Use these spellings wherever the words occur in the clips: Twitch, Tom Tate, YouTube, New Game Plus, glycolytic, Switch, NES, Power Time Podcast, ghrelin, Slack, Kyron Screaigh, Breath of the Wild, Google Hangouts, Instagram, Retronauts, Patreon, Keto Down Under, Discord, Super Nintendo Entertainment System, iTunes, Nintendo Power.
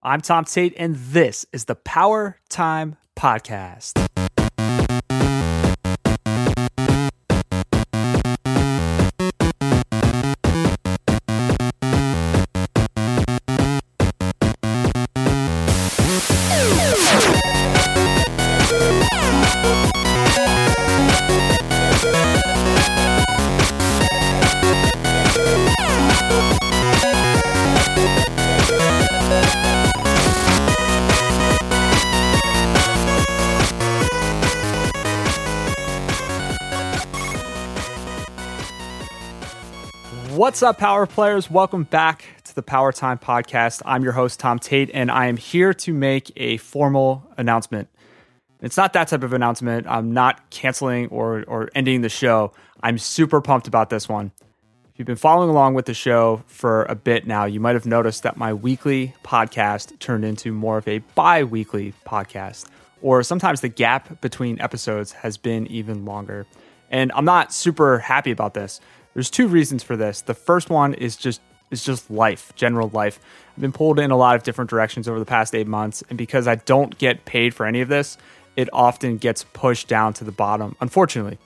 I'm Tom Tate, and this is the Power Time Podcast. What's up, Power Players? Welcome back to the Power Time Podcast. I'm your host, Tom Tate, and I am here to make a formal announcement. It's not that type of announcement. I'm not canceling or ending the show. I'm super pumped about this one. If you've been following along with the show for a bit now, you might have noticed that my weekly podcast turned into more of a bi-weekly podcast, or sometimes the gap between episodes has been even longer. And I'm not super happy about this. There's two reasons for this. The first one is just life, general life. I've been pulled in a lot of different directions over the past 8 months, and because I don't get paid for any of this, it often gets pushed down to the bottom, unfortunately.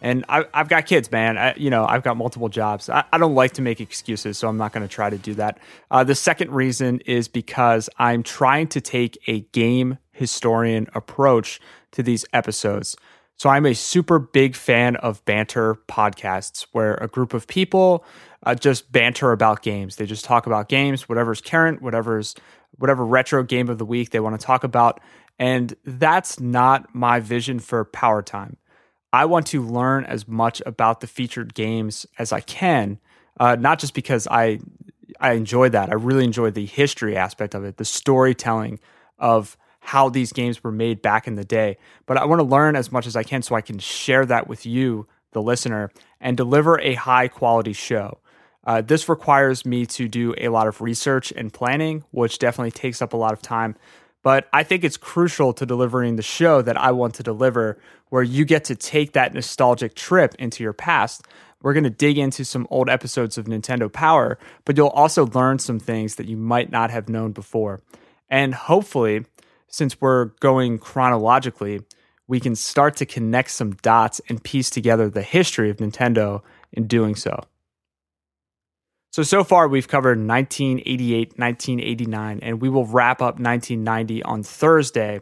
And I've got kids, man. I've got multiple jobs. I don't like to make excuses, so I'm not going to try to do that. The second reason is because I'm trying to take a game historian approach to these episodes. So I'm a super big fan of banter podcasts where a group of people just banter about games. They just talk about games, whatever's current, whatever retro game of the week they want to talk about. And that's not my vision for Power Time. I want to learn as much about the featured games as I can, not just because I enjoy that. I really enjoy the history aspect of it, the storytelling of how these games were made back in the day. But I want to learn as much as I can so I can share that with you, the listener, and deliver a high-quality show. This requires me to do a lot of research and planning, which definitely takes up a lot of time. But I think it's crucial to delivering the show that I want to deliver, where you get to take that nostalgic trip into your past. We're going to dig into some old episodes of Nintendo Power, but you'll also learn some things that you might not have known before. And hopefully, since we're going chronologically, we can start to connect some dots and piece together the history of Nintendo in doing so. So far, we've covered 1988, 1989, and we will wrap up 1990 on Thursday.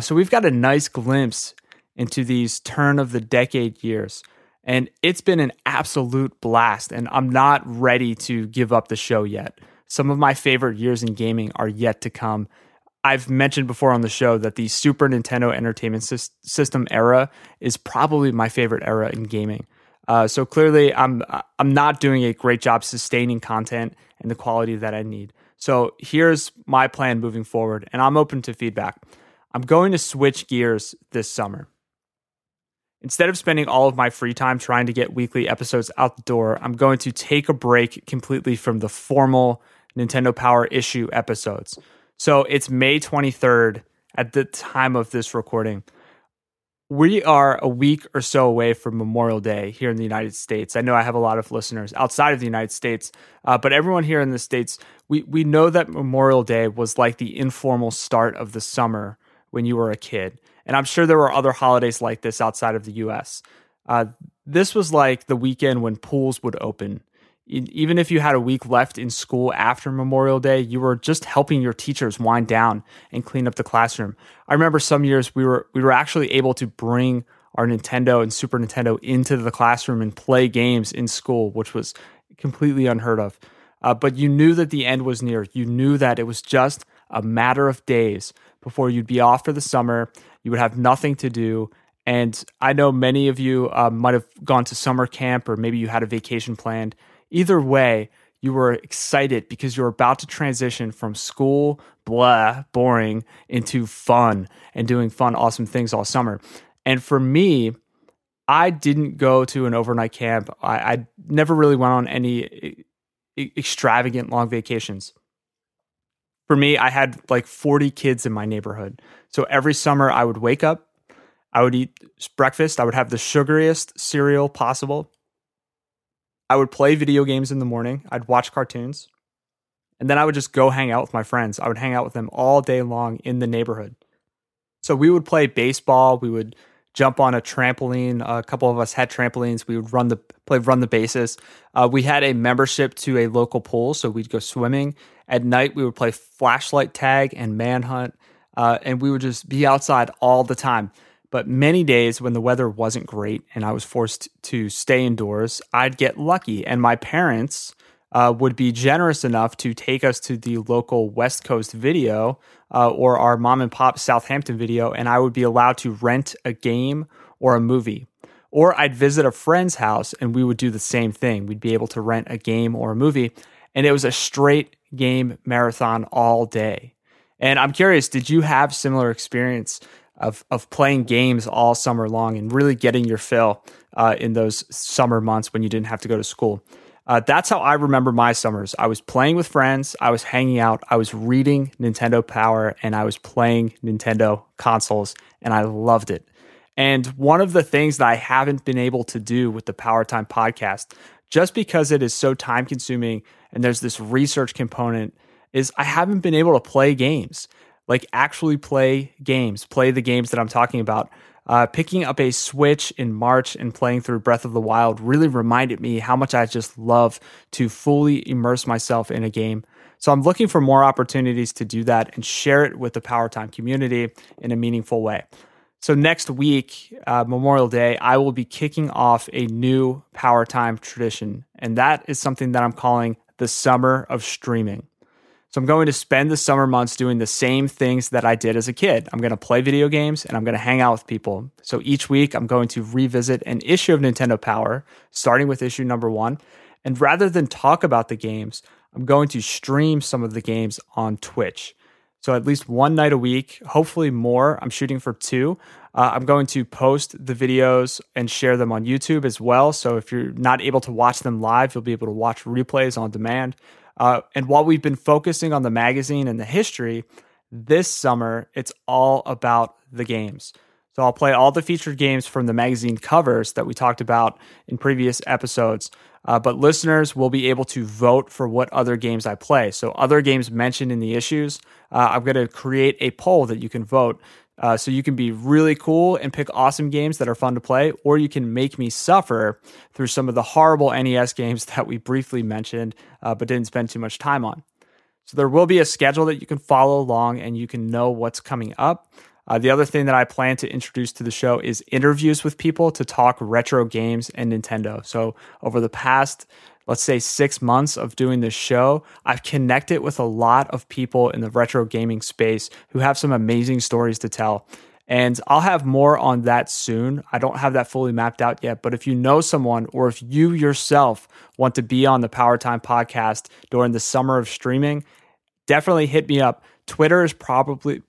So we've got a nice glimpse into these turn-of-the-decade years. And it's been an absolute blast, and I'm not ready to give up the show yet. Some of my favorite years in gaming are yet to come. I've mentioned before on the show that the Super Nintendo Entertainment System era is probably my favorite era in gaming. So clearly, I'm not doing a great job sustaining content and the quality that I need. So here's my plan moving forward, and I'm open to feedback. I'm going to switch gears this summer. Instead of spending all of my free time trying to get weekly episodes out the door, I'm going to take a break completely from the formal Nintendo Power issue episodes. So it's May 23rd at the time of this recording. We are a week or so away from Memorial Day here in the United States. I know I have a lot of listeners outside of the United States, but everyone here in the States, we know that Memorial Day was like the informal start of the summer when you were a kid. And I'm sure there were other holidays like this outside of the U.S. This was like the weekend when pools would open. Even if you had a week left in school after Memorial Day, you were just helping your teachers wind down and clean up the classroom. I remember some years we were actually able to bring our Nintendo and Super Nintendo into the classroom and play games in school, which was completely unheard of. But you knew that the end was near. You knew that it was just a matter of days before you'd be off for the summer. You would have nothing to do. And I know many of you might have gone to summer camp, or maybe you had a vacation planned. Either way, you were excited because you're about to transition from school, boring, into fun and doing fun, awesome things all summer. And for me, I didn't go to an overnight camp. I never really went on any extravagant long vacations. For me, I had like 40 kids in my neighborhood. So every summer I would wake up, I would eat breakfast, I would have the sugariest cereal possible. I would play video games in the morning. I'd watch cartoons. And then I would just go hang out with my friends. I would hang out with them all day long in the neighborhood. So we would play baseball. We would jump on a trampoline. A couple of us had trampolines. We would run the bases. We had a membership to a local pool, so we'd go swimming. At night, we would play flashlight tag and manhunt, and we would just be outside all the time. But many days when the weather wasn't great and I was forced to stay indoors, I'd get lucky, and my parents would be generous enough to take us to the local West Coast video or our mom and pop Southampton video, and I would be allowed to rent a game or a movie. Or I'd visit a friend's house and we would do the same thing. We'd be able to rent a game or a movie, and it was a straight game marathon all day. And I'm curious, did you have similar experience of playing games all summer long and really getting your fill in those summer months when you didn't have to go to school? That's how I remember my summers. I was playing with friends, I was hanging out, I was reading Nintendo Power, and I was playing Nintendo consoles, and I loved it. And one of the things that I haven't been able to do with the Power Time podcast, just because it is so time-consuming and there's this research component, is I haven't been able to play games, like actually play the games that I'm talking about. Picking up a Switch in March and playing through Breath of the Wild really reminded me how much I just love to fully immerse myself in a game. So I'm looking for more opportunities to do that and share it with the Power Time community in a meaningful way. So next week, Memorial Day, I will be kicking off a new Power Time tradition, and that is something that I'm calling the Summer of Streaming. So I'm going to spend the summer months doing the same things that I did as a kid. I'm going to play video games and I'm going to hang out with people. So each week I'm going to revisit an issue of Nintendo Power, starting with issue number 1. And rather than talk about the games, I'm going to stream some of the games on Twitch. So at least one night a week, hopefully more. I'm shooting for 2. I'm going to post the videos and share them on YouTube as well. So if you're not able to watch them live, you'll be able to watch replays on demand. And while we've been focusing on the magazine and the history, this summer, it's all about the games. So I'll play all the featured games from the magazine covers that we talked about in previous episodes. But listeners will be able to vote for what other games I play. So other games mentioned in the issues, I'm going to create a poll that you can vote. So you can be really cool and pick awesome games that are fun to play, or you can make me suffer through some of the horrible NES games that we briefly mentioned, but didn't spend too much time on. So there will be a schedule that you can follow along and you can know what's coming up. The other thing that I plan to introduce to the show is interviews with people to talk retro games and Nintendo. So over the past, let's say 6 months of doing this show, I've connected with a lot of people in the retro gaming space who have some amazing stories to tell. And I'll have more on that soon. I don't have that fully mapped out yet, but if you know someone or if you yourself want to be on the Power Time podcast during the summer of streaming, definitely hit me up. Twitter is probably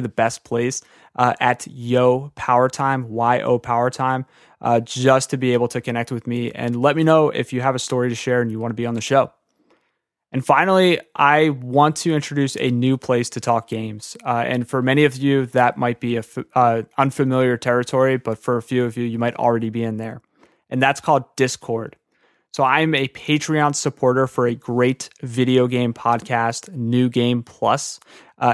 the best place at YO Power Time. Just to be able to connect with me and let me know if you have a story to share and you want to be on the show. And finally, I want to introduce a new place to talk games. And for many of you, that might be unfamiliar territory, but for a few of you, you might already be in there. And that's called Discord. So I'm a Patreon supporter for a great video game podcast, New Game Plus.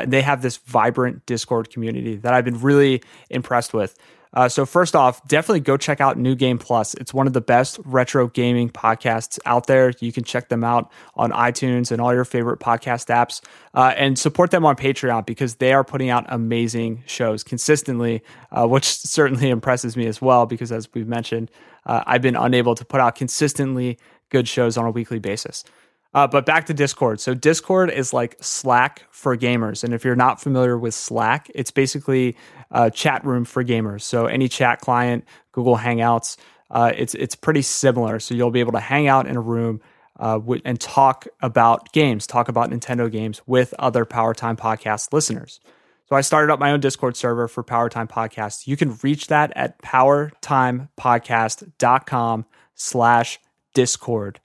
They have this vibrant Discord community that I've been really impressed with. So first off, definitely go check out New Game Plus. It's one of the best retro gaming podcasts out there. You can check them out on iTunes and all your favorite podcast apps, and support them on Patreon because they are putting out amazing shows consistently, which certainly impresses me as well because, as we've mentioned, I've been unable to put out consistently good shows on a weekly basis. But back to Discord. So Discord is like Slack for gamers. And if you're not familiar with Slack, it's basically a chat room for gamers. So any chat client, Google Hangouts, it's pretty similar. So you'll be able to hang out in a room and talk about games, talk about Nintendo games with other Power Time podcast listeners. So I started up my own Discord server for Power Time Podcast. You can reach that at powertimepodcast.com/Discord. DISCORD.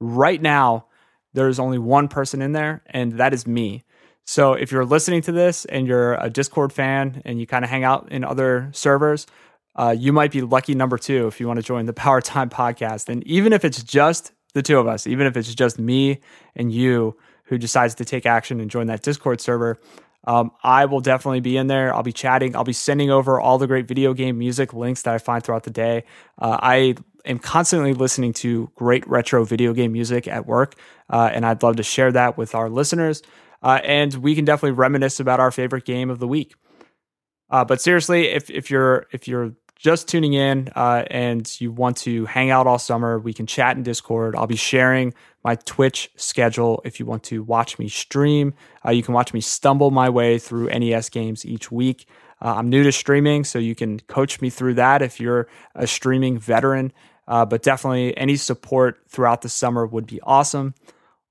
Right now, there's only one person in there, and that is me. So if you're listening to this and you're a Discord fan and you kind of hang out in other servers, you might be lucky number 2 if you want to join the Power Time podcast. And even if it's just the two of us, even if it's just me and you who decides to take action and join that Discord server, I will definitely be in there. I'll be chatting. I'll be sending over all the great video game music links that I find throughout the day. I am constantly listening to great retro video game music at work, and I'd love to share that with our listeners. And we can definitely reminisce about our favorite game of the week. But seriously, if you're just tuning in and you want to hang out all summer, we can chat in Discord. I'll be sharing my Twitch schedule. If you want to watch me stream, you can watch me stumble my way through NES games each week. I'm new to streaming, so you can coach me through that if you're a streaming veteran. But definitely any support throughout the summer would be awesome.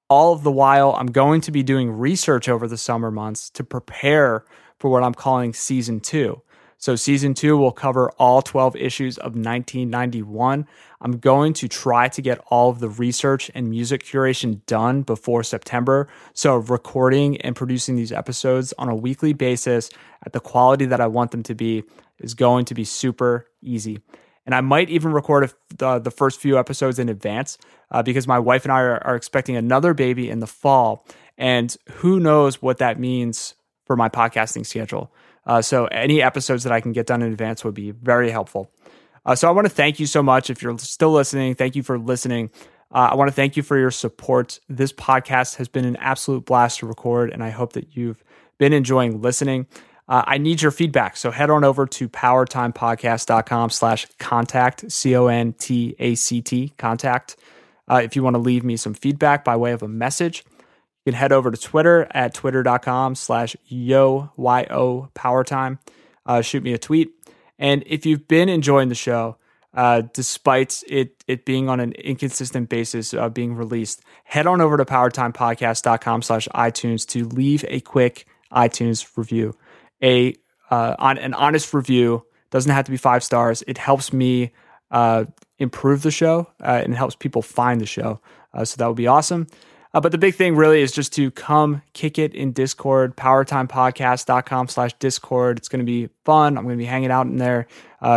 All of the while, I'm going to be doing research over the summer months to prepare for what I'm calling Season 2. So Season 2 will cover all 12 issues of 1991. I'm going to try to get all of the research and music curation done before September. So recording and producing these episodes on a weekly basis at the quality that I want them to be is going to be super easy. And I might even record the first few episodes in advance because my wife and I are expecting another baby in the fall. And who knows what that means for my podcasting schedule. So any episodes that I can get done in advance would be very helpful. So I want to thank you so much. If you're still listening, thank you for listening. I want to thank you for your support. This podcast has been an absolute blast to record, and I hope that you've been enjoying listening. I need your feedback. So head on over to powertimepodcast.com/contact, CONTACT, contact. If you want to leave me some feedback by way of a message, you can head over to Twitter at twitter.com/YO Power Time. Shoot me a tweet. And if you've been enjoying the show, despite it being on an inconsistent basis of being released, head on over to powertimepodcast.com/iTunes to leave a quick iTunes review. An honest review doesn't have to be 5 stars. It helps me improve the show and helps people find the show. So that would be awesome. But the big thing really is just to come kick it in Discord, powertimepodcast.com/Discord. It's going to be fun. I'm going to be hanging out in there,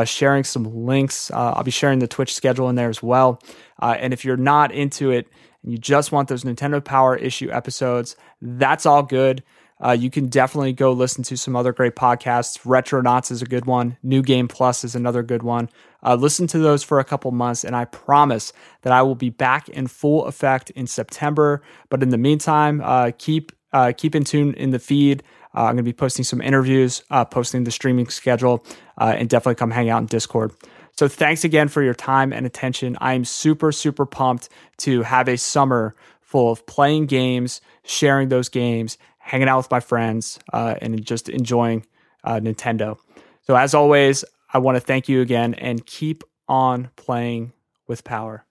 sharing some links. I'll be sharing the Twitch schedule in there as well. And if you're not into it and you just want those Nintendo Power issue episodes, that's all good. You can definitely go listen to some other great podcasts. Retronauts is a good one. New Game Plus is another good one. Listen to those for a couple months, and I promise that I will be back in full effect in September. But in the meantime, keep in tune in the feed. I'm going to be posting some interviews, posting the streaming schedule, and definitely come hang out in Discord. So thanks again for your time and attention. I am super, super pumped to have a summer full of playing games, sharing those games, hanging out with my friends, and just enjoying Nintendo. So as always, I want to thank you again and keep on playing with power.